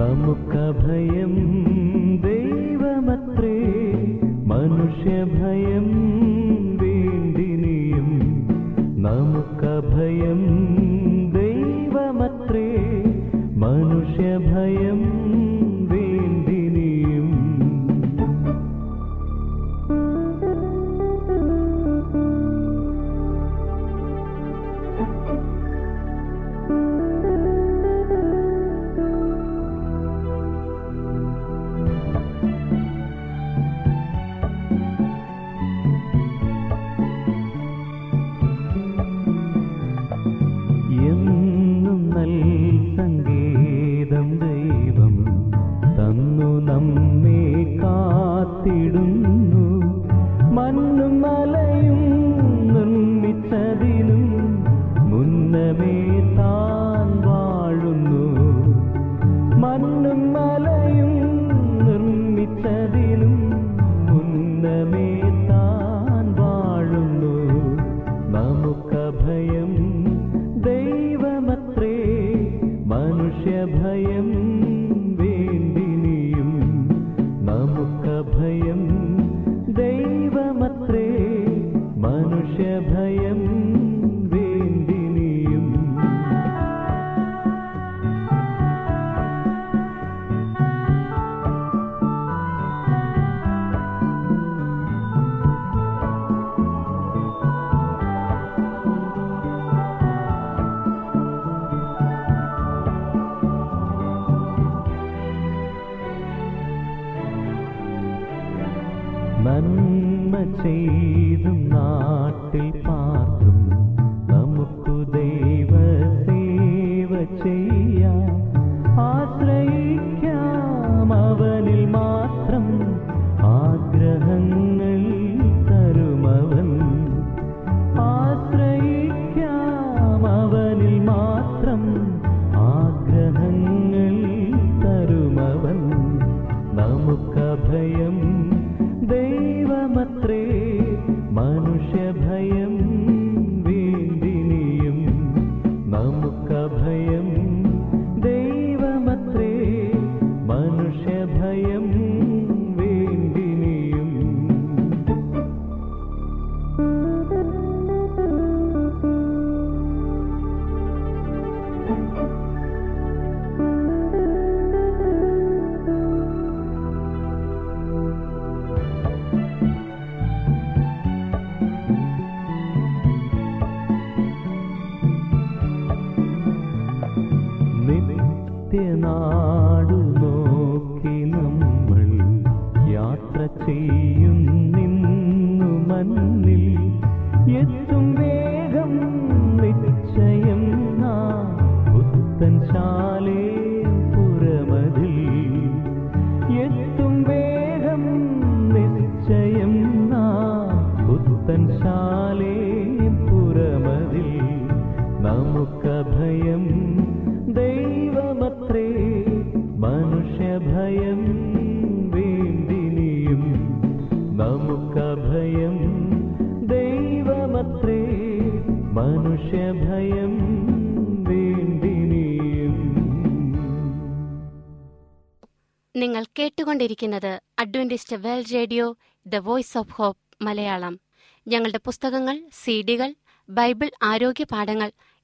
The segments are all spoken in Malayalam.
നമുക്കഭയം ദൈവമത്രേ, മനുഷ്യഭയം വേണ്ടിനിയും. നമുക്കഭയം ദൈവമത്രേ, മനുഷ്യഭയം വേണ്ടിനിയും. നന്മ ചെയ്തും നാട്ടിൽ പാർത്തും നമുക്കു ദൈവ സേവ ചെയ്യാം. ആശ്രയിക്കാം അവനിൽ മാത്രം, ആഗ്രഹങ്ങൾ തരുമവൻ. ആശ്രയിക്കാം അവനിൽ മാത്രം, ആഗ്രഹങ്ങൾ തരുമവൻ. നമുക്കഭയം ദൈവമത്രേ, മനുഷ്യഭയം വേണ്ടിനിയും. നമുക്കഭയം ദൈവമത്രേ, മനുഷ്യഭയം വേണ്ടിനിയും. നാടു നോക്കി നമ്മൾ യാത്ര ചെയ്യുന്നിന്നു മണ്ണിൽ. എത്തും വേഗം നിശ്ചയം നാം പുത്തൻ ശാലേ പുറമതിൽ. എത്തും വേഗം നിശ്ചയം നാം പുത്തൻ ശാലേ പുറമതിൽ. നമുക്കഭയം ദൈവമത്രേ, മനുഷ്യഭയം വേണ്ടിനിയും. നമുക്കഭയം ദൈവമത്രേ, മനുഷ്യഭയം വേണ്ടിനിയും. നിങ്ങൾ കേട്ടുകൊണ്ടിരിക്കുന്നത് Adventist world radio, the voice of hope Malayalam. ഞങ്ങളുടെ പുസ്തകങ്ങൾ, CD കൾ, ബൈബിൾ, ആരോഗ്യ പാഠങ്ങൾ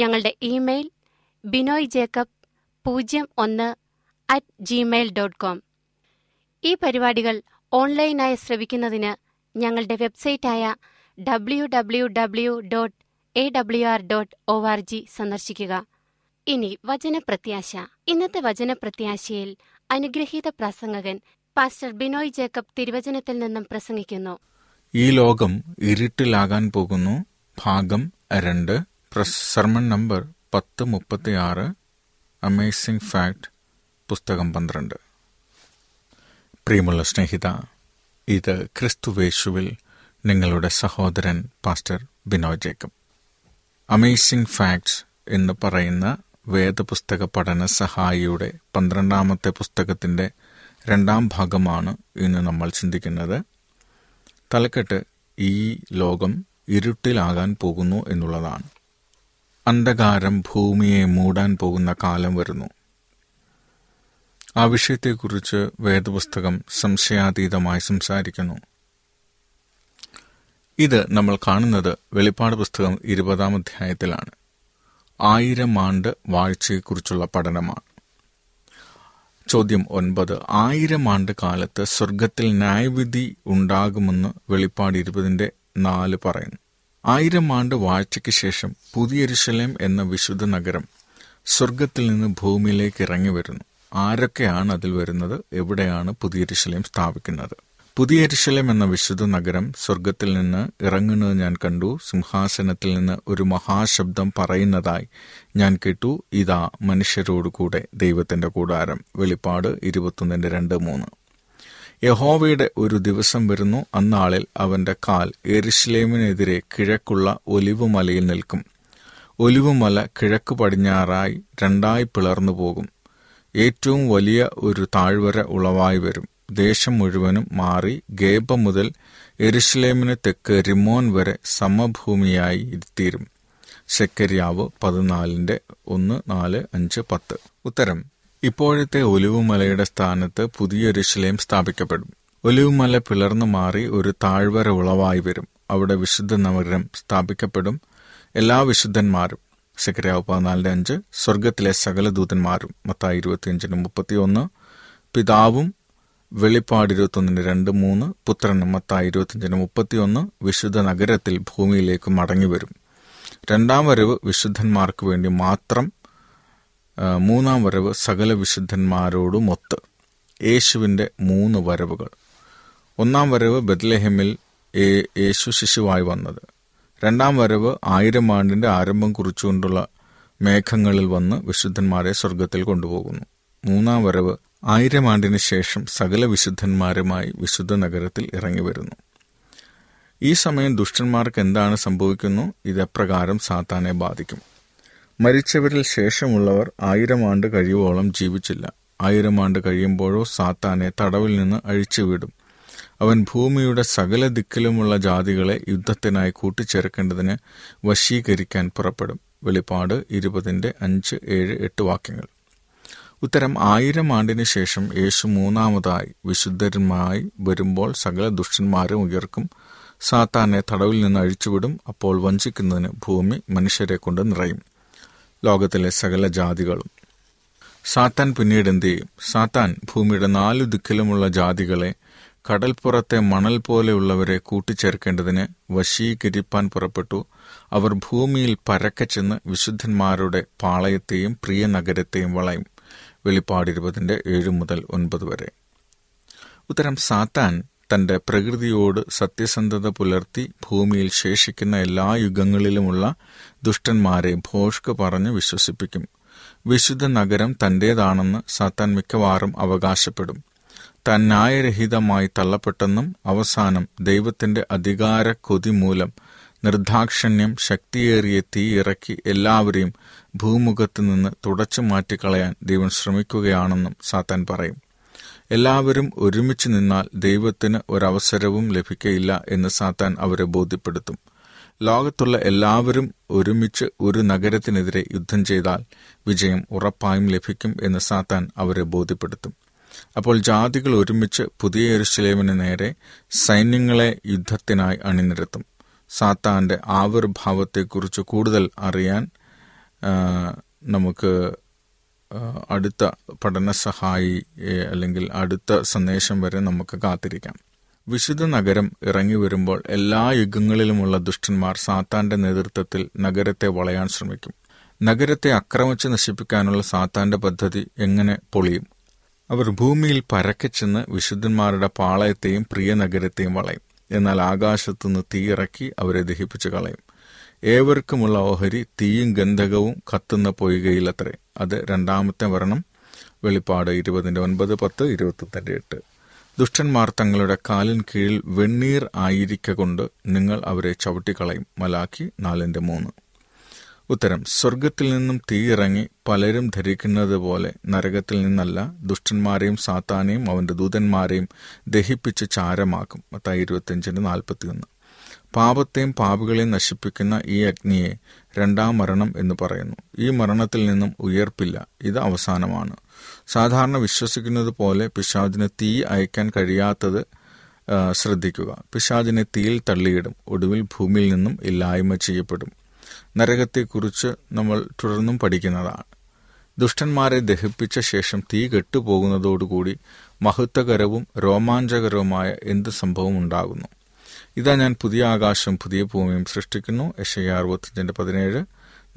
ഞങ്ങളുടെ ഇമെയിൽ binoyjacob01@gmail.com. ഈ പരിപാടികൾ ഓൺലൈനായി ശ്രവിക്കുന്നതിന് ഞങ്ങളുടെ വെബ്സൈറ്റായ www.awr.org സന്ദർശിക്കുക. ഇനി വചനപ്രത്യാശ. ഇന്നത്തെ വചനപ്രത്യാശയിൽ അനുഗ്രഹീത പ്രസംഗകൻ പാസ്റ്റർ ബിനോയ് ജേക്കബ് തിരുവചനത്തിൽ നിന്നും പ്രസംഗിക്കുന്നു. ഈ ലോകം ഇരുട്ടിലാകാൻ പോകുന്നു, ഭാഗം 2, സർമൺ നമ്പർ 1036, അമേസിംഗ് ഫാക്ട്, പുസ്തകം 12. പ്രിയമുള്ള സ്നേഹിത, ഇത് ക്രിസ്തുവേശുവിൽ നിങ്ങളുടെ സഹോദരൻ pastor Binoy Jacob. Amazing facts എന്ന് പറയുന്ന വേദപുസ്തക പഠന സഹായിയുടെ 12ാമത്തെ പുസ്തകത്തിൻ്റെ 2ാം ഭാഗമാണ് ഇന്ന് നമ്മൾ ചിന്തിക്കുന്നത്. തലക്കെട്ട്: ഈ ലോകം ഇരുട്ടിലാകാൻ പോകുന്നു എന്നുള്ളതാണ്. അന്ധകാരം ഭൂമിയെ മൂടാൻ പോകുന്ന കാലം വരുന്നു. ആ വിഷയത്തെക്കുറിച്ച് വേദപുസ്തകം സംശയാതീതമായി സംസാരിക്കുന്നു. ഇത് നമ്മൾ കാണുന്നത് വെളിപ്പാട് പുസ്തകം 20-ാം അധ്യായത്തിലാണ്. 1000 ആണ്ട് വാഴ്ചയെക്കുറിച്ചുള്ള പഠനമാണ്. ചോദ്യം 9: 1000 ആണ്ട് കാലത്ത് സ്വർഗത്തിൽ ന്യായവിധി ഉണ്ടാകുമെന്ന് വെളിപ്പാട് 20:4 പറയുന്നു. 1000 ആണ്ട് വാഴ്ചയ്ക്ക് ശേഷം പുതിയ യെരുശലേം എന്ന വിശുദ്ധ നഗരം സ്വർഗത്തിൽ നിന്ന് ഭൂമിയിലേക്ക് ഇറങ്ങി വരുന്നു. ആരൊക്കെയാണ് അതിൽ വരുന്നത്? എവിടെയാണ് പുതിയ യെരുശലേം സ്ഥാപിക്കുന്നത്? പുതിയ യെരുശലേം എന്ന വിശുദ്ധ നഗരം സ്വർഗത്തിൽ നിന്ന് ഇറങ്ങുന്നത് ഞാൻ കണ്ടു. സിംഹാസനത്തിൽ നിന്ന് ഒരു മഹാശബ്ദം പറയുന്നതായി ഞാൻ കേട്ടു: ഇതാ മനുഷ്യരോടുകൂടെ ദൈവത്തിൻ്റെ കൂടാരം. വെളിപ്പാട് 21:2-3. യഹോവയുടെ ഒരു ദിവസം വരുന്നു, അന്നാളിൽ അവൻ്റെ കാൽ യെരുശലേമിനെതിരെ കിഴക്കുള്ള ഒലിവുമലയിൽ നിൽക്കും. ഒലിവുമല കിഴക്ക് പടിഞ്ഞാറായി 2ആയി പിളർന്നു പോകും. ഏറ്റവും വലിയ ഒരു താഴ്വര ഉളവായി വരും. ദേശം മുഴുവനും മാറി ഗേബ മുതൽ യെരുശലേമിന് തെക്ക് റിമോൻ വരെ സമഭൂമിയായി ഇരുത്തിരും. സെക്കര്യാവ് 14:1, 4, 5, 10. ഉത്തരം: ഇപ്പോഴത്തെ ഒലിവുമലയുടെ സ്ഥാനത്ത് പുതിയ യെരുശലേം സ്ഥാപിക്കപ്പെടും. ഒലിവുമല പിളർന്നു മാറി ഒരു താഴ്വര ഉളവായി വരും. അവിടെ വിശുദ്ധ നഗരം സ്ഥാപിക്കപ്പെടും, എല്ലാ വിശുദ്ധന്മാരും. സെക്കര്യാവ് 14:5. സ്വർഗത്തിലെ സകല ദൂതന്മാരും. മത്തായി 25:31. പിതാവും. വെളിപ്പാട് 21:2-3. പുത്രനും. മത്തായി 25:31. വിശുദ്ധ നഗരത്തിൽ ഭൂമിയിലേക്ക് മടങ്ങി വരും. 2ാം വരവ് വിശുദ്ധന്മാർക്ക് വേണ്ടി മാത്രം. 3ാം വരവ് സകല വിശുദ്ധന്മാരോടുമൊത്ത്. യേശുവിൻ്റെ 3 വരവുകൾ. 1ാം വരവ് ബെത്ലഹേമിൽ യേശു ശിശുവായി വന്നത്. 2ാം വരവ് 1000 ആണ്ടിൻ്റെ ആരംഭം കുറിച്ചുകൊണ്ടുള്ള മേഘങ്ങളിൽ വന്ന് വിശുദ്ധന്മാരെ സ്വർഗത്തിൽ കൊണ്ടുപോകുന്നു. 3ാം വരവ് 1000 ആണ്ടിന് ശേഷം സകല വിശുദ്ധന്മാരുമായി വിശുദ്ധ നഗരത്തിൽ ഇറങ്ങി വരുന്നു. ഈ സമയം ദുഷ്ടന്മാർക്ക് എന്താണ് സംഭവിക്കുന്നു? ഇതെപ്രകാരം സാത്താനെ ബാധിക്കും: മരിച്ചവരിൽ ശേഷമുള്ളവർ 1000 ആണ്ട് കഴിയുവോളം ജീവിച്ചില്ല. 1000 ആണ്ട് കഴിയുമ്പോഴോ സാത്താനെ തടവിൽ നിന്ന് അഴിച്ചുവിടും. അവൻ ഭൂമിയുടെ സകല ദിക്കിലുമുള്ള ജാതികളെ യുദ്ധത്തിനായി കൂട്ടിച്ചേർക്കേണ്ടതിന് വശീകരിക്കാൻ പുറപ്പെടും. വെളിപ്പാട് 20:5, 7, 8 വാക്യങ്ങൾ. ഉത്തരം: 1000 ആണ്ടിന് ശേഷം യേശു 3ാമതായി വിശുദ്ധരുമായി വരുമ്പോൾ സകല ദുഷ്ടന്മാരും ഉയർക്കും. സാത്താനെ തടവിൽ നിന്ന് അഴിച്ചുവിടും. അപ്പോൾ വഞ്ചിക്കുന്നതിന് ഭൂമി മനുഷ്യരെ കൊണ്ട് നിറയും, ലോകത്തിലെ സകല ജാതികളും. സാത്താൻ പിന്നീട് എന്ത് ചെയ്യും? സാത്താൻ ഭൂമിയുടെ 4 ദിക്കിലുമുള്ള ജാതികളെ കടൽപ്പുറത്തെ മണൽ പോലെയുള്ളവരെ കൂട്ടിച്ചേർക്കേണ്ടതിന് വശീകരിപ്പാൻ പുറപ്പെട്ടു. അവർ ഭൂമിയിൽ പരക്കെ ചെന്ന് വിശുദ്ധന്മാരുടെ പാളയത്തെയും പ്രിയ നഗരത്തെയും വളയും. വെളിപ്പാട് 20:7-9. ഉത്തരം: സാത്താൻ തൻ്റെ പ്രകൃതിയോട് സത്യസന്ധത പുലർത്തി ഭൂമിയിൽ ശേഷിക്കുന്ന എല്ലാ യുഗങ്ങളിലുമുള്ള ദുഷ്ടന്മാരെ ഭോഷ്ക് പറഞ്ഞ് വിശ്വസിപ്പിക്കും. വിശുദ്ധ നഗരം തൻ്റേതാണെന്ന് സാത്താൻ മിക്കവാറും അവകാശപ്പെടും. താൻ ന്യായരഹിതമായി തള്ളപ്പെട്ടെന്നും അവസാനം ദൈവത്തിൻ്റെ അധികാരക്കൊതി മൂലം നിർദാക്ഷിണ്യം ശക്തിയേറിയ തീ ഇറക്കി എല്ലാവരെയും ഭൂമുഖത്ത് നിന്ന് തുടച്ചു മാറ്റിക്കളയാൻ ദൈവം ശ്രമിക്കുകയാണെന്നും സാത്താൻ പറയും. എല്ലാവരും ഒരുമിച്ച് നിന്നാൽ ദൈവത്തിന് ഒരവസരവും ലഭിക്കയില്ല എന്ന് സാത്താൻ അവരെ ബോധ്യപ്പെടുത്തും. ലോകത്തുള്ള എല്ലാവരും ഒരുമിച്ച് ഒരു നഗരത്തിനെതിരെ യുദ്ധം ചെയ്താൽ വിജയം ഉറപ്പായും ലഭിക്കും എന്ന് സാത്താൻ അവരെ ബോധ്യപ്പെടുത്തും. അപ്പോൾ ജാതികൾ ഒരുമിച്ച് പുതിയ യെരുശലേമിന് നേരെ സൈന്യങ്ങളെ യുദ്ധത്തിനായി അണിനിരത്തും. സാത്താൻ്റെ ആവിർഭാവത്തെക്കുറിച്ച് കൂടുതൽ അറിയാൻ നമുക്ക് അടുത്ത പഠനസഹായി അല്ലെങ്കിൽ അടുത്ത സന്ദേശം വരെ നമുക്ക് കാത്തിരിക്കാം. വിശുദ്ധ നഗരം ഇറങ്ങി വരുമ്പോൾ എല്ലാ യുഗങ്ങളിലുമുള്ള ദുഷ്ടന്മാർ സാത്താൻ്റെ നേതൃത്വത്തിൽ നഗരത്തെ വളയാൻ ശ്രമിക്കും. നഗരത്തെ ആക്രമിച്ച് നശിപ്പിക്കാനുള്ള സാത്താൻ്റെ പദ്ധതി എങ്ങനെ പൊളിയും? അവർ ഭൂമിയിൽ പരക്കെച്ചെന്ന് വിശുദ്ധന്മാരുടെ പാളയത്തെയും പ്രിയ നഗരത്തെയും വളയും. എന്നാൽ ആകാശത്തുനിന്ന് തീയിറക്കി അവരെ ദഹിപ്പിച്ചു കളയും. ഏവർക്കുമുള്ള ഓഹരി തീയും ഗന്ധകവും കത്തുന്ന പൊയ്കയിലത്രേ. അത് രണ്ടാമത്തെ വരണം, വെളിപ്പാട് 20:9, 10, 28. ദുഷ്ടന്മാർ തങ്ങളുടെ കാലിൻ കീഴിൽ വെണ്ണീർ ആയിരിക്കൊണ്ട് നിങ്ങൾ അവരെ ചവിട്ടിക്കളയും. മലാക്കി 4:3. ഉത്തരം: സ്വർഗത്തിൽ നിന്നും തീയിറങ്ങി പലരും ധരിക്കുന്നത് പോലെ നരകത്തിൽ നിന്നല്ല, ദുഷ്ടന്മാരെയും സാത്താനെയും അവൻ്റെ ദൂതന്മാരെയും ദഹിപ്പിച്ച് ചാരമാക്കും. മത്തായി 25:41. പാപത്തെയും പാപികളെയും നശിപ്പിക്കുന്ന ഈ അഗ്നിയെ രണ്ടാം മരണം എന്ന് പറയുന്നു. ഈ മരണത്തിൽ നിന്നും ഉയർപ്പില്ല, ഇത് അവസാനമാണ്. സാധാരണ വിശ്വസിക്കുന്നത് പോലെ പിശാചിന് തീ അയക്കാൻ കഴിയാത്തത് ശ്രദ്ധിക്കുക. പിശാചിനെ തീയിൽ തള്ളിയിടും, ഒടുവിൽ ഭൂമിയിൽ നിന്നും ഇല്ലായ്മ ചെയ്യപ്പെടും. നരകത്തെക്കുറിച്ച് നമ്മൾ തുടർന്നും പഠിക്കുന്നതാണ്. ദുഷ്ടന്മാരെ ദഹിപ്പിച്ച ശേഷം തീ കെട്ടുപോകുന്നതോടുകൂടി മഹത്വകരവും രോമാഞ്ചകരവുമായ എന്ത് സംഭവം ഉണ്ടാകുന്നു? ഇതാ, ഞാൻ പുതിയ ആകാശം പുതിയ ഭൂമിയും സൃഷ്ടിക്കുന്നു. യെശയ്യാ 65:17.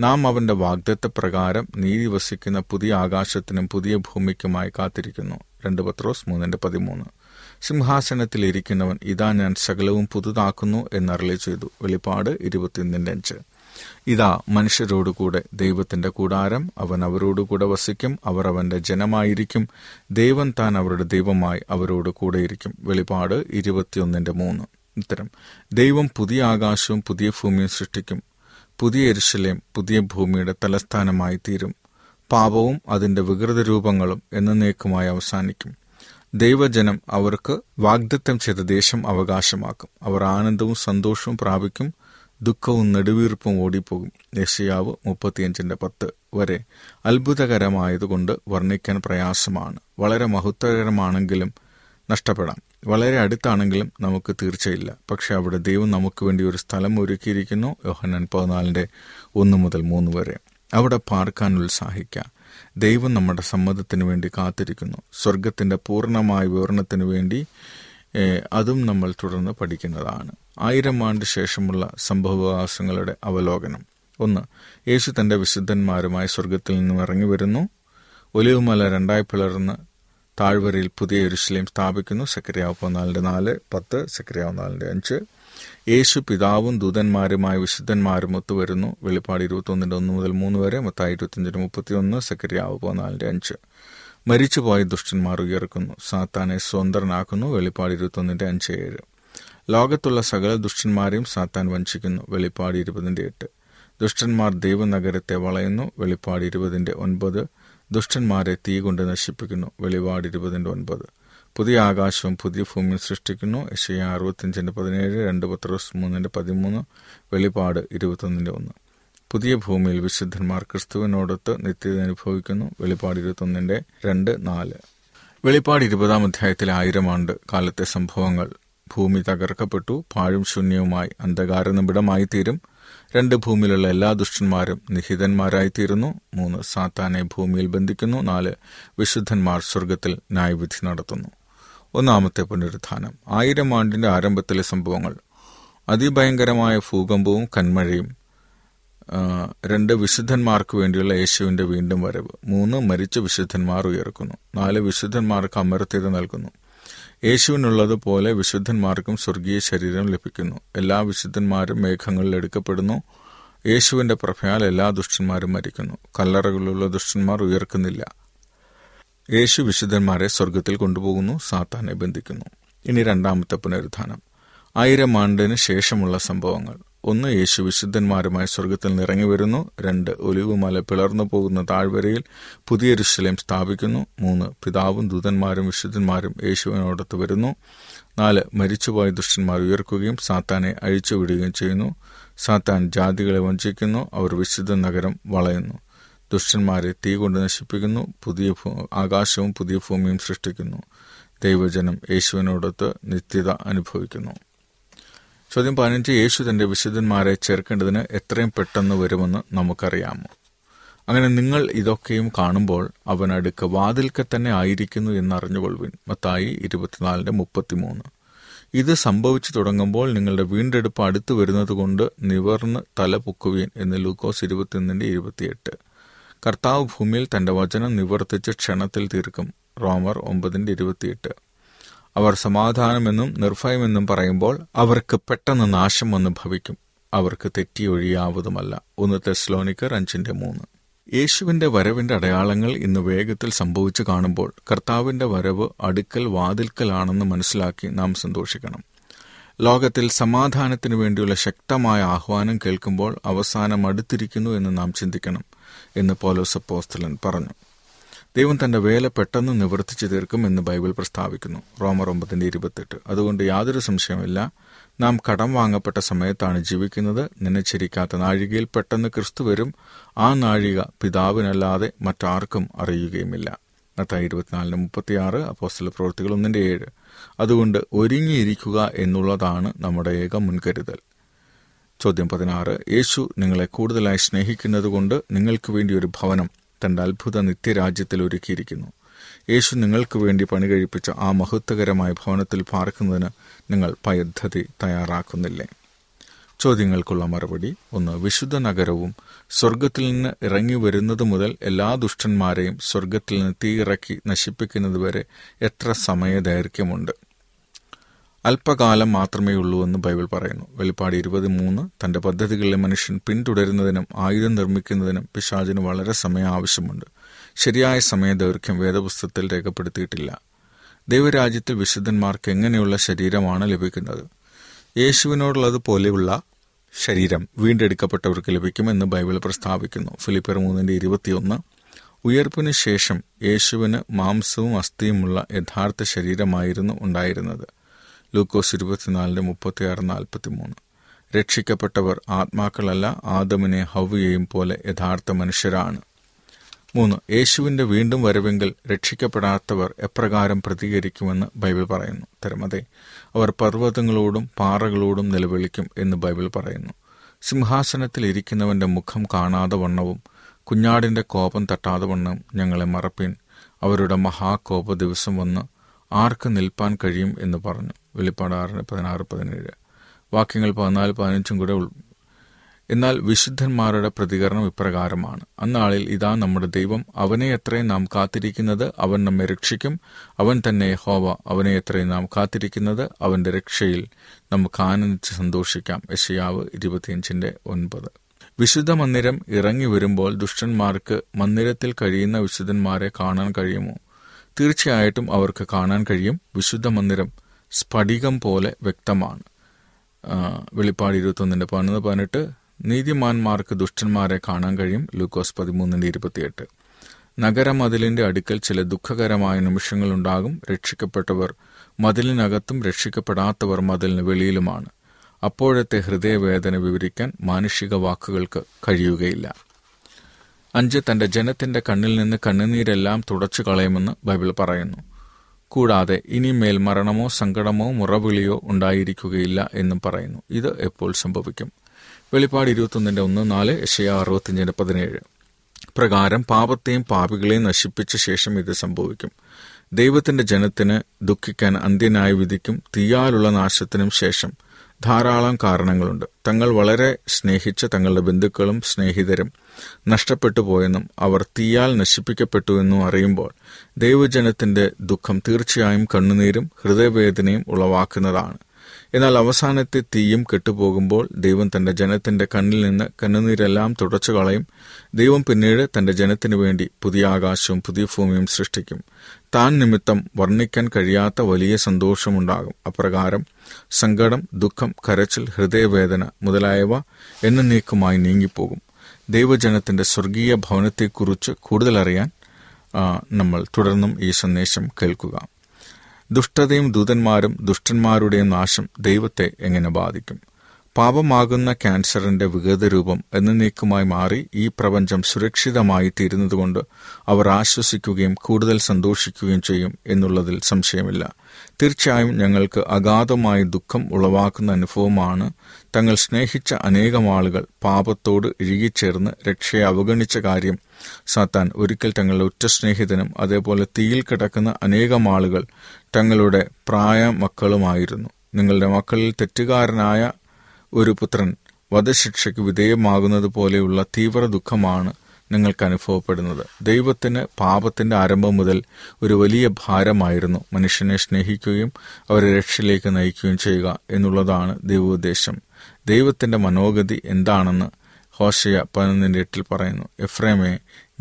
നാം അവൻ്റെ വാഗ്ദത്തപ്രകാരം നീതി വസിക്കുന്ന പുതിയ ആകാശത്തിനും പുതിയ ഭൂമിക്കുമായി കാത്തിരിക്കുന്നു. 2 പത്രോസ് 3:13. സിംഹാസനത്തിലിരിക്കുന്നവൻ ഇതാ ഞാൻ സകലവും പുതുതാക്കുന്നു എന്നരുളി ചെയ്തു. വെളിപ്പാട് 21:5. ഇതാ മനുഷ്യരോടുകൂടെ ദൈവത്തിൻ്റെ കൂടാരം, അവൻ അവരോടുകൂടെ വസിക്കും, അവർ അവൻ്റെ ജനമായിരിക്കും, ദൈവം താൻ അവരുടെ ദൈവമായി അവരോട് കൂടെയിരിക്കും. വെളിപ്പാട് 21:3. ഉത്തരം: ദൈവം പുതിയ ആകാശവും പുതിയ ഭൂമിയും സൃഷ്ടിക്കും. പുതിയ യെരുശലേം പുതിയ ഭൂമിയുടെ തലസ്ഥാനമായി തീരും. പാപവും അതിൻ്റെ വികൃത രൂപങ്ങളും എന്നേക്കുമായി അവസാനിക്കും. ദൈവജനം അവർക്ക് വാഗ്ദത്തം ചെയ്ത ദേശം അവകാശമാക്കും. അവർ ആനന്ദവും സന്തോഷവും പ്രാപിക്കും, ദുഃഖവും നെടുവീർപ്പും ഓടിപ്പോകും. യെശയ്യാവ് 35:10 വരെ അത്ഭുതകരമായതുകൊണ്ട് വർണ്ണിക്കാൻ പ്രയാസമാണ്. വളരെ മഹത്വകരമാണെങ്കിലും നഷ്ടപ്പെടാം, വളരെ അടുത്താണെങ്കിലും നമുക്ക് തീർച്ചയില്ല. പക്ഷെ അവിടെ ദൈവം നമുക്ക് വേണ്ടി ഒരു സ്ഥലം ഒരുക്കിയിരിക്കുന്നു. യോഹന്നാൻ 14:1-3 വരെ. അവിടെ പാർക്കാൻ ഉത്സാഹിക്കാം. ദൈവം നമ്മുടെ സമ്മതത്തിന് വേണ്ടി കാത്തിരിക്കുന്നു. സ്വർഗത്തിൻ്റെ പൂർണ്ണമായ വിവരണത്തിന് വേണ്ടി അതും നമ്മൾ തുടർന്ന് പഠിക്കുന്നതാണ്. 1000 ആണ്ട് ശേഷമുള്ള സംഭവവികാസങ്ങളുടെ അവലോകനം. 1. യേശു തൻ്റെ വിശുദ്ധന്മാരുമായി സ്വർഗത്തിൽ നിന്നും ഇറങ്ങി വരുന്നു. ഒലിവുമല രണ്ടായി പിളർന്ന് താഴ്വരയിൽ പുതിയ യെരുശലേം സ്ഥാപിക്കുന്നു. സെക്കറിയാവ് 14:4, 10, സെക്കറിയാവ് 4:5. യേശു പിതാവും ദൂതന്മാരുമായ വിശുദ്ധന്മാരും ഒത്തുവരുന്നു. വെളിപ്പാട് 21:1-3 വരെ, മത്തായി 25:31, സെക്കറിയാവ് 4:5. മരിച്ചുപോയ ദുഷ്ടന്മാർ ഉയർക്കുന്നു, സാത്താനെ സ്വതന്ത്രനാക്കുന്നു. വെളിപ്പാട് 21:5-7. ലോകത്തുള്ള സകല ദുഷ്ടന്മാരെയും സാത്താൻ വഞ്ചിക്കുന്നു. വെളിപ്പാട് 20:8. ദുഷ്ടന്മാർ ദൈവനഗരത്തെ വളയുന്നു. വെളിപ്പാട് 20:9. ദുഷ്ടന്മാരെ തീ കൊണ്ട് നശിപ്പിക്കുന്നു. വെളിപ്പാട് 20:9. പുതിയ ആകാശവും പുതിയ ഭൂമിയും സൃഷ്ടിക്കുന്നു. യെശയ്യാ 65:17, 2 പത്രോസ് 3:13, വെളിപ്പാട് 21:1. പുതിയ ഭൂമിയിൽ വിശുദ്ധന്മാർ ക്രിസ്തുവിനോടൊത്ത് നിത്യത അനുഭവിക്കുന്നു. വെളിപ്പാട് 21:2-4. വെളിപ്പാട് 20ാം അധ്യായത്തിലെ 1000 ആണ്ട് കാലത്തെ സംഭവങ്ങൾ. ഭൂമി തകർക്കപ്പെട്ടു, പാഴും ശൂന്യവുമായി അന്ധകാര നിബിഡമായിത്തീരും. 2. ഭൂമിയിലുള്ള എല്ലാ ദുഷ്ടന്മാരും നിഹിതന്മാരായിത്തീരുന്നു. 3. സാത്താനെ ഭൂമിയിൽ ബന്ധിക്കുന്നു. 4. വിശുദ്ധന്മാർ സ്വർഗത്തിൽ ന്യായവിധി നടത്തുന്നു. 1-ാമത്തെ പുനരുത്ഥാനം. 1000 ആണ്ടിൻ്റെ ആരംഭത്തിലെ സംഭവങ്ങൾ. അതിഭയങ്കരമായ ഭൂകമ്പവും കന്മഴയും. 2. വിശുദ്ധന്മാർക്ക് വേണ്ടിയുള്ള യേശുവിൻ്റെ വീണ്ടും വരവ്. 3. മരിച്ച വിശുദ്ധന്മാർ ഉയർക്കുന്നു. 4. വിശുദ്ധന്മാർക്ക് അമർത്യത നൽകുന്നു. യേശുവിനുള്ളതുപോലെ വിശുദ്ധന്മാർക്കും സ്വർഗീയ ശരീരം ലഭിക്കുന്നു. എല്ലാ വിശുദ്ധന്മാരും മേഘങ്ങളിൽ എടുക്കപ്പെടുന്നു. യേശുവിൻ്റെ പ്രഭയാൽ എല്ലാ ദുഷ്ടന്മാരും മരിക്കുന്നു. കല്ലറകളുള്ള ദുഷ്ടന്മാർ ഉയർക്കുന്നില്ല. യേശു വിശുദ്ധന്മാരെ സ്വർഗത്തിൽ കൊണ്ടുപോകുന്നു, സാത്താനെ ബന്ധിക്കുന്നു. ഇനി രണ്ടാമത്തെ പുനരുത്ഥാനം. 1000 ആണ്ടിന് ശേഷമുള്ള സംഭവങ്ങൾ. 1, യേശു വിശുദ്ധന്മാരുമായി സ്വർഗത്തിൽ നിറങ്ങി വരുന്നു. 2, ഒലിവുമല പിളർന്നു പോകുന്ന താഴ്വരയിൽ പുതിയ യെരുശലേം സ്ഥാപിക്കുന്നു. 3, പിതാവും ദൂതന്മാരും വിശുദ്ധന്മാരും യേശുവിനോടൊത്ത് വരുന്നു. 4, മരിച്ചുപോയ ദുഷ്ടന്മാർ ഉയർക്കുകയും സാത്താനെ അഴിച്ചുവിടുകയും ചെയ്യുന്നു. സാത്താൻ ജാതികളെ വഞ്ചിക്കുന്നു, അവർ വിശുദ്ധ നഗരം വളയുന്നു, ദുഷ്ടന്മാരെ തീ കൊണ്ട് നശിപ്പിക്കുന്നു, പുതിയ ആകാശവും പുതിയ ഭൂമിയും സൃഷ്ടിക്കുന്നു, ദൈവജനം യേശുവിനോടൊത്ത് നിത്യത അനുഭവിക്കുന്നു. ചോദ്യം 15, യേശു തൻ്റെ വിശുദ്ധന്മാരെ ചേർക്കേണ്ടതിന് എത്രയും പെട്ടെന്ന് വരുമെന്ന് നമുക്കറിയാമോ? അങ്ങനെ നിങ്ങൾ ഇതൊക്കെയും കാണുമ്പോൾ അവൻ അടുക്ക വാതിൽക്ക തന്നെ ആയിരിക്കുന്നു എന്നറിഞ്ഞുകൊള്ളുവിൻ. മത്തായി 24:33. ഇത് സംഭവിച്ചു തുടങ്ങുമ്പോൾ നിങ്ങളുടെ വീണ്ടെടുപ്പ് അടുത്തു വരുന്നത് കൊണ്ട് നിവർന്ന് തല പൊക്കുവിൻ എന്ന് ലൂക്കോസ് 21:28. കർത്താവ് ഭൂമിയിൽ തൻ്റെ വചനം നിവർത്തിച്ച് ക്ഷണത്തിൽ തീർക്കും. റോമർ 9:28. അവർ സമാധാനമെന്നും നിർഭയമെന്നും പറയുമ്പോൾ അവർക്ക് പെട്ടെന്ന് നാശം വന്ന് ഭവിക്കും, അവർക്ക് തെറ്റിയൊഴിയാവതുമല്ല. 1 തെസ്സലോനിക്കർ 5:3. യേശുവിൻ്റെ വരവിൻ്റെ അടയാളങ്ങൾ ഇന്ന് വേഗത്തിൽ സംഭവിച്ചു കാണുമ്പോൾ കർത്താവിൻ്റെ വരവ് അടുക്കൽ വാതിൽക്കലാണെന്ന് മനസ്സിലാക്കി നാം സന്തോഷിക്കണം. ലോകത്തിൽ സമാധാനത്തിനു വേണ്ടിയുള്ള ശക്തമായ ആഹ്വാനം കേൾക്കുമ്പോൾ അവസാനം അടുത്തിരിക്കുന്നു എന്ന് നാം ചിന്തിക്കണം എന്ന് പൗലോസ് അപ്പോസ്തലൻ പറഞ്ഞു. ദൈവം തൻ്റെ വേല പെട്ടെന്ന് നിവർത്തിച്ചു തീർക്കും എന്ന് ബൈബിൾ പ്രസ്താവിക്കുന്നു. റോമർ 9:28. അതുകൊണ്ട് യാതൊരു സംശയമില്ല, നാം കടം വാങ്ങപ്പെട്ട സമയത്താണ് ജീവിക്കുന്നത്. നനച്ചിരിക്കാത്ത നാഴികയിൽ പെട്ടെന്ന് ക്രിസ്തു വരും. ആ നാഴിക പിതാവിനല്ലാതെ മറ്റാർക്കും അറിയുകയുമില്ല. മത്തായി 24:36, അപ്പോസ്തലപ്രവൃത്തികൾ 1:7. അതുകൊണ്ട് ഒരുങ്ങിയിരിക്കുക എന്നുള്ളതാണ് നമ്മുടെ ഏക മുൻകരുതൽ. ചോദ്യം 16, യേശു നിങ്ങളെ കൂടുതലായി സ്നേഹിക്കുന്നതുകൊണ്ട് നിങ്ങൾക്ക് വേണ്ടി ഒരു ഭവനം തൻ്റെ അത്ഭുത നിത്യരാജ്യത്തിൽ ഒരുക്കിയിരിക്കുന്നു. യേശു നിങ്ങൾക്ക് വേണ്ടി പണി കഴിപ്പിച്ച ആ മഹത്വകരമായ ഭവനത്തിൽ പാർക്കുന്നതിന് നിങ്ങൾ പദ്ധതി തയ്യാറാക്കുന്നില്ലേ? ചോദ്യങ്ങൾക്കുള്ള മറുപടി. 1, വിശുദ്ധ നഗരവും സ്വർഗത്തിൽ നിന്ന് ഇറങ്ങി വരുന്നത് മുതൽ എല്ലാ ദുഷ്ടന്മാരെയും സ്വർഗത്തിൽ നിന്ന് തീയിറക്കി നശിപ്പിക്കുന്നതുവരെ എത്ര സമയദൈർഘ്യമുണ്ട്? അല്പകാലം മാത്രമേ ഉള്ളൂ എന്ന് ബൈബിൾ പറയുന്നു. വെളിപ്പാട് 23. തൻ്റെ പദ്ധതികളിലെ മനുഷ്യൻ പിന്തുടരുന്നതിനും ആയുധം നിർമ്മിക്കുന്നതിനും പിശാചിന് വളരെ സമയം ആവശ്യമുണ്ട്. ശരിയായ സമയദൈർഘ്യം വേദപുസ്തകത്തിൽ രേഖപ്പെടുത്തിയിട്ടില്ല. ദൈവരാജ്യത്തിൽ വിശുദ്ധന്മാർക്ക് എങ്ങനെയുള്ള ശരീരമാണ് ലഭിക്കുന്നത്? യേശുവിനോടുള്ളതുപോലെയുള്ള ശരീരം വീണ്ടെടുക്കപ്പെട്ടവർക്ക് ലഭിക്കുമെന്ന് ബൈബിൾ പ്രസ്താവിക്കുന്നു. ഫിലിപ്പിയർ 3:21. ഉയർപ്പിനു ശേഷം യേശുവിന് മാംസവും അസ്ഥിയുമുള്ള യഥാർത്ഥ ശരീരമായിരുന്നു ഉണ്ടായിരുന്നത്. ലൂക്കോസ് 24:36-43. രക്ഷിക്കപ്പെട്ടവർ ആത്മാക്കളല്ല, ആദമിനെ ഹവ്വയെയും പോലെ യഥാർത്ഥ മനുഷ്യരാണ്. 3, യേശുവിൻ്റെ വീണ്ടും വരവെങ്കിൽ രക്ഷിക്കപ്പെടാത്തവർ എപ്രകാരം പ്രതികരിക്കുമെന്ന് ബൈബിൾ പറയുന്നു. ഉത്തരമതെ, അവർ പർവ്വതങ്ങളോടും പാറകളോടും നിലവിളിക്കും എന്ന് ബൈബിൾ പറയുന്നു. സിംഹാസനത്തിൽ ഇരിക്കുന്നവൻ്റെ മുഖം കാണാതെ വണ്ണവും കുഞ്ഞാടിൻ്റെ കോപം തട്ടാതെ വണ്ണവും ഞങ്ങളെ മറപ്പിൻ, അവരുടെ മഹാകോപ ദിവസം വന്ന് ആർക്ക് നിൽപ്പാൻ കഴിയും എന്ന് പറഞ്ഞു. വെളിപ്പാട് 6:16-17. വാക്യങ്ങൾ 14-15 കൂടെ. എന്നാൽ വിശുദ്ധന്മാരുടെ പ്രതികരണം ഇപ്രകാരമാണ്: അന്നാളിൽ ഇതാ നമ്മുടെ ദൈവം, അവനെ എത്രയും നാം കാത്തിരിക്കുന്നത്, അവൻ നമ്മെ രക്ഷിക്കും. അവൻ തന്നെ യഹോവ, അവനെ എത്രയും നാം കാത്തിരിക്കുന്നത്, അവൻ്റെ രക്ഷയിൽ നമുക്ക് ആനന്ദിച്ച് സന്തോഷിക്കാം. യെശയ്യാവ് 25:9. വിശുദ്ധ മന്ദിരം ഇറങ്ങി വരുമ്പോൾ ദുഷ്ടന്മാർക്ക് മന്ദിരത്തിൽ കഴിയുന്ന വിശുദ്ധന്മാരെ കാണാൻ കഴിയുമോ? തീർച്ചയായിട്ടും അവർക്ക് കാണാൻ കഴിയും. വിശുദ്ധ മന്ദിരം സ്ഫടികം പോലെ വ്യക്തമാണ്. വെളിപ്പാട് 21:11-18. നീതിമാന്മാർക്ക് ദുഷ്ടന്മാരെ കാണാൻ കഴിയും. ലൂക്കോസ് 13:28. നഗരമതിലിൻ്റെ അടുക്കൽ ചില ദുഃഖകരമായ നിമിഷങ്ങളുണ്ടാകും. രക്ഷിക്കപ്പെട്ടവർ മതിലിനകത്തും രക്ഷിക്കപ്പെടാത്തവർ മതിലിന് വെളിയിലുമാണ്. അപ്പോഴത്തെ ഹൃദയവേദന വിവരിക്കാൻ മാനുഷിക വാക്കുകൾക്ക് കഴിയുകയില്ല. 5, തൻ്റെ ജനത്തിൻ്റെ കണ്ണിൽ നിന്ന് കണ്ണുനീരെല്ലാം തുടച്ചു കളയുമെന്ന് ബൈബിൾ പറയുന്നു. കൂടാതെ ഇനിമേൽ മരണമോ സങ്കടമോ മുറവിളിയോ ഉണ്ടായിരിക്കുകയില്ല എന്നും പറയുന്നു. ഇത് എപ്പോൾ സംഭവിക്കും? വെളിപ്പാട് 21:1-4, യെശയ്യാവ് 65:17. പ്രകാരം പാപത്തെയും പാപികളെയും നശിപ്പിച്ച ശേഷം ഇത് സംഭവിക്കും. ദൈവത്തിൻ്റെ ജനത്തിന് ദുഃഖിക്കാൻ അന്ത്യനായ വിധിക്കും തീയാലുള്ള നാശത്തിനും ശേഷം ധാരാളം കാരണങ്ങളുണ്ട്. തങ്ങൾ വളരെ സ്നേഹിച്ച തങ്ങളുടെ ബന്ധുക്കളും സ്നേഹിതരും നഷ്ടപ്പെട്ടു പോയെന്നും അവർ തീയാൽ നശിപ്പിക്കപ്പെട്ടുവെന്നും അറിയുമ്പോൾ ദൈവജനത്തിൻ്റെ ദുഃഖം തീർച്ചയായും കണ്ണുനീരും ഹൃദയവേദനയും ഉളവാക്കുന്നതാണ്. എന്നാൽ അവസാനത്തെ തീയും കെട്ടുപോകുമ്പോൾ ദൈവം തൻ്റെ ജനത്തിൻ്റെ കണ്ണിൽ നിന്ന് കണ്ണുനീരെല്ലാം തുടച്ചു കളയും. ദൈവം പിന്നീട് തൻ്റെ ജനത്തിനു വേണ്ടി പുതിയ ആകാശവും പുതിയ ഭൂമിയും സൃഷ്ടിക്കും. താൻ നിമിത്തം വർണ്ണിക്കാൻ കഴിയാത്ത വലിയ സന്തോഷമുണ്ടാകും. അപ്രകാരം സങ്കടം, ദുഃഖം, കരച്ചിൽ, ഹൃദയവേദന മുതലായവ എന്നേക്കുമായി നീങ്ങിപ്പോകും. ദൈവജനത്തിൻ്റെ സ്വർഗീയ ഭവനത്തെക്കുറിച്ച് കൂടുതലറിയാൻ നമ്മൾ തുടർന്നും ഈ സന്ദേശം കേൾക്കുക. ദുഷ്ടതയും ദൂതന്മാരും ദുഷ്ടന്മാരുടെയും നാശം ദൈവത്തെ എങ്ങനെ ബാധിക്കും? പാപമാകുന്ന ക്യാൻസറിൻ്റെ വികൃതരൂപം എന്നേക്കുമായി മാറി ഈ പ്രപഞ്ചം സുരക്ഷിതമായി തീരുന്നതുകൊണ്ട് അവർ ആശ്വസിക്കുകയും കൂടുതൽ സന്തോഷിക്കുകയും ചെയ്യും എന്നുള്ളതിൽ സംശയമില്ല. തീർച്ചയായും ഞങ്ങൾക്ക് അഗാധമായ ദുഃഖം ഉളവാക്കുന്ന അനുഭവമാണ് തങ്ങൾ സ്നേഹിച്ച അനേകം ആളുകൾ പാപത്തോട് ഇഴുകിച്ചേർന്ന് രക്ഷയെ അവഗണിച്ച കാര്യം. സാത്താൻ ഒരിക്കൽ തങ്ങളുടെ ഉറ്റ സ്നേഹിതനും അതേപോലെ തീയിൽ കിടക്കുന്ന അനേകം ആളുകൾ തങ്ങളുടെ പ്രായ മക്കളുമായിരുന്നു. നിങ്ങളുടെ മക്കളിൽ തെറ്റുകാരനായ ഒരു പുത്രൻ വധശിക്ഷയ്ക്ക് വിധേയമാകുന്നത് പോലെയുള്ള തീവ്ര ദുഃഖമാണ് നിങ്ങൾക്ക് അനുഭവപ്പെടുന്നത്. ദൈവത്തിന് പാപത്തിൻ്റെ ആരംഭം മുതൽ ഒരു വലിയ ഭാരമായിരുന്നു മനുഷ്യനെ സ്നേഹിക്കുകയും അവരെ രക്ഷയിലേക്ക് നയിക്കുകയും ചെയ്യുക എന്നുള്ളതാണ് ദൈവോദ്ദേശം. ദൈവത്തിൻ്റെ മനോഗതി എന്താണെന്ന് ഹോശയ 11:8 പറയുന്നു. എഫ്രൈമേ,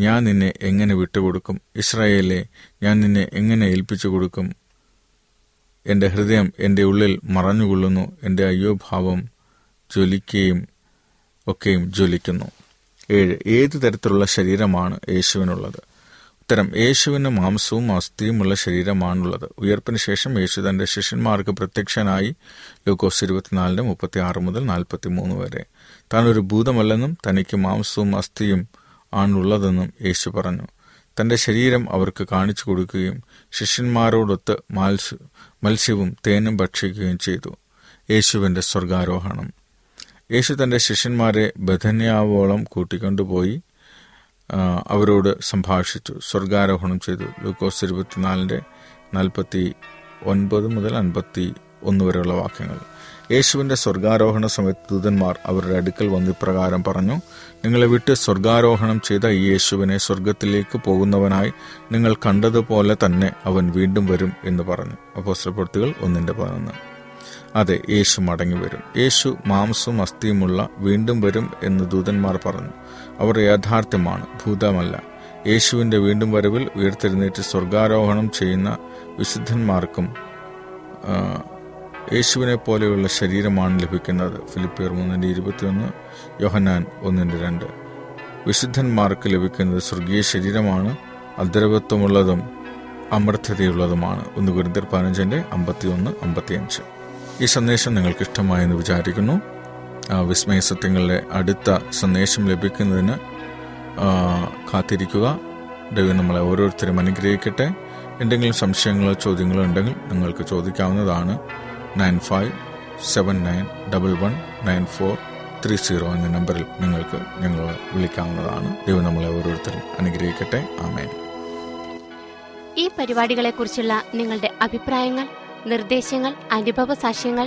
ഞാൻ നിന്നെ എങ്ങനെ വിട്ടുകൊടുക്കും? ഇസ്രായേലേ, ഞാൻ നിന്നെ എങ്ങനെ ഏൽപ്പിച്ചു കൊടുക്കും? എൻ്റെ ഹൃദയം എൻ്റെ ഉള്ളിൽ മറഞ്ഞുകൊള്ളുന്നു, എൻ്റെ അയ്യോഭാവം ജ്വലിക്കുകയും ഒക്കെയും ജ്വലിക്കുന്നു. 7. ഏത് തരത്തിലുള്ള ശരീരമാണ് യേശുവിനുള്ളത്? ഉത്തരം, യേശുവിന് മാംസവും അസ്ഥിയുമുള്ള ശരീരമാണുള്ളത്. ഉയർപ്പിന് ശേഷം യേശു തൻ്റെ ശിഷ്യന്മാർക്ക് പ്രത്യക്ഷനായി. ലൂക്കോസ് 24:36-43 വരെ. താനൊരു ഭൂതമല്ലെന്നും തനിക്ക് മാംസവും അസ്ഥിയും ആണുള്ളതെന്നും യേശു പറഞ്ഞു. തൻ്റെ ശരീരം അവർക്ക് കാണിച്ചു കൊടുക്കുകയും ശിഷ്യന്മാരോടൊത്ത് മത്സ്യവും തേനും ഭക്ഷിക്കുകയും ചെയ്തു. യേശുവിൻ്റെ സ്വർഗാരോഹണം. യേശു തൻ്റെ ശിഷ്യന്മാരെ ബഥന്യാവോളം കൂട്ടിക്കൊണ്ടുപോയി അവരോട് സംഭാഷിച്ചു, സ്വർഗാരോഹണം ചെയ്തു. ലൂക്കോസ് 24:49-51 വരെയുള്ള വാക്യങ്ങൾ. യേശുവിൻ്റെ സ്വർഗാരോഹണ സമയത്ത് ദൂതന്മാർ അവരുടെ അടുക്കൽ വന്ന് ഇപ്രകാരം പറഞ്ഞു: നിങ്ങളെ വിട്ട് സ്വർഗാരോഹണം ചെയ്ത ഈ യേശുവിനെ സ്വർഗത്തിലേക്ക് പോകുന്നവനായി നിങ്ങൾ കണ്ടതുപോലെ തന്നെ അവൻ വീണ്ടും വരും എന്ന് പറഞ്ഞു. അപ്പോസ്തലപ്രവൃത്തികൾ 1:11. അതെ, യേശു മടങ്ങി വരും. യേശു മാംസവും അസ്ഥിയുമുള്ള വീണ്ടും വരും എന്ന് ദൂതന്മാർ പറഞ്ഞു. അവർ യാഥാർത്ഥ്യമാണ്, ഭൂതമല്ല. യേശുവിൻ്റെ വീണ്ടും വരവിൽ ഉയർത്തെഴുന്നേറ്റ് സ്വർഗാരോഹണം ചെയ്യുന്ന വിശുദ്ധന്മാർക്കും യേശുവിനെ പോലെയുള്ള ശരീരമാണ് ലഭിക്കുന്നത്. ഫിലിപ്പിയർ 3:21, യോഹന്നാൻ 1:2. വിശുദ്ധന്മാർക്ക് ലഭിക്കുന്നത് സ്വർഗീയ ശരീരമാണ്, അദ്രവത്വമുള്ളതും അമൃതതയുള്ളതുമാണ്. 1 Corinthians 15:51-55. ഈ സന്ദേശം നിങ്ങൾക്ക് ഇഷ്ടമായെന്ന് വിചാരിക്കുന്നു. വിസ്മയ സത്യങ്ങളുടെ അടുത്ത സന്ദേശം ലഭിക്കുന്നതിന് കാത്തിരിക്കുക. ദൈവം നമ്മളെ ഓരോരുത്തരും അനുഗ്രഹിക്കട്ടെ. എന്തെങ്കിലും സംശയങ്ങളോ ചോദ്യങ്ങളോ ഉണ്ടെങ്കിൽ നിങ്ങൾക്ക് ചോദിക്കാവുന്നതാണ്. 9579119430 എന്ന നമ്പറിൽ ഞങ്ങളെ വിളിക്കാവുന്നതാണ്. ദൈവം നമ്മളെ ഓരോരുത്തരും അനുഗ്രഹിക്കട്ടെ. ആമേൻ. ഈ പരിപാടികളെക്കുറിച്ചുള്ള നിങ്ങളുടെ അഭിപ്രായങ്ങൾ, നിർദ്ദേശങ്ങൾ, അനുഭവ സാക്ഷ്യങ്ങൾ,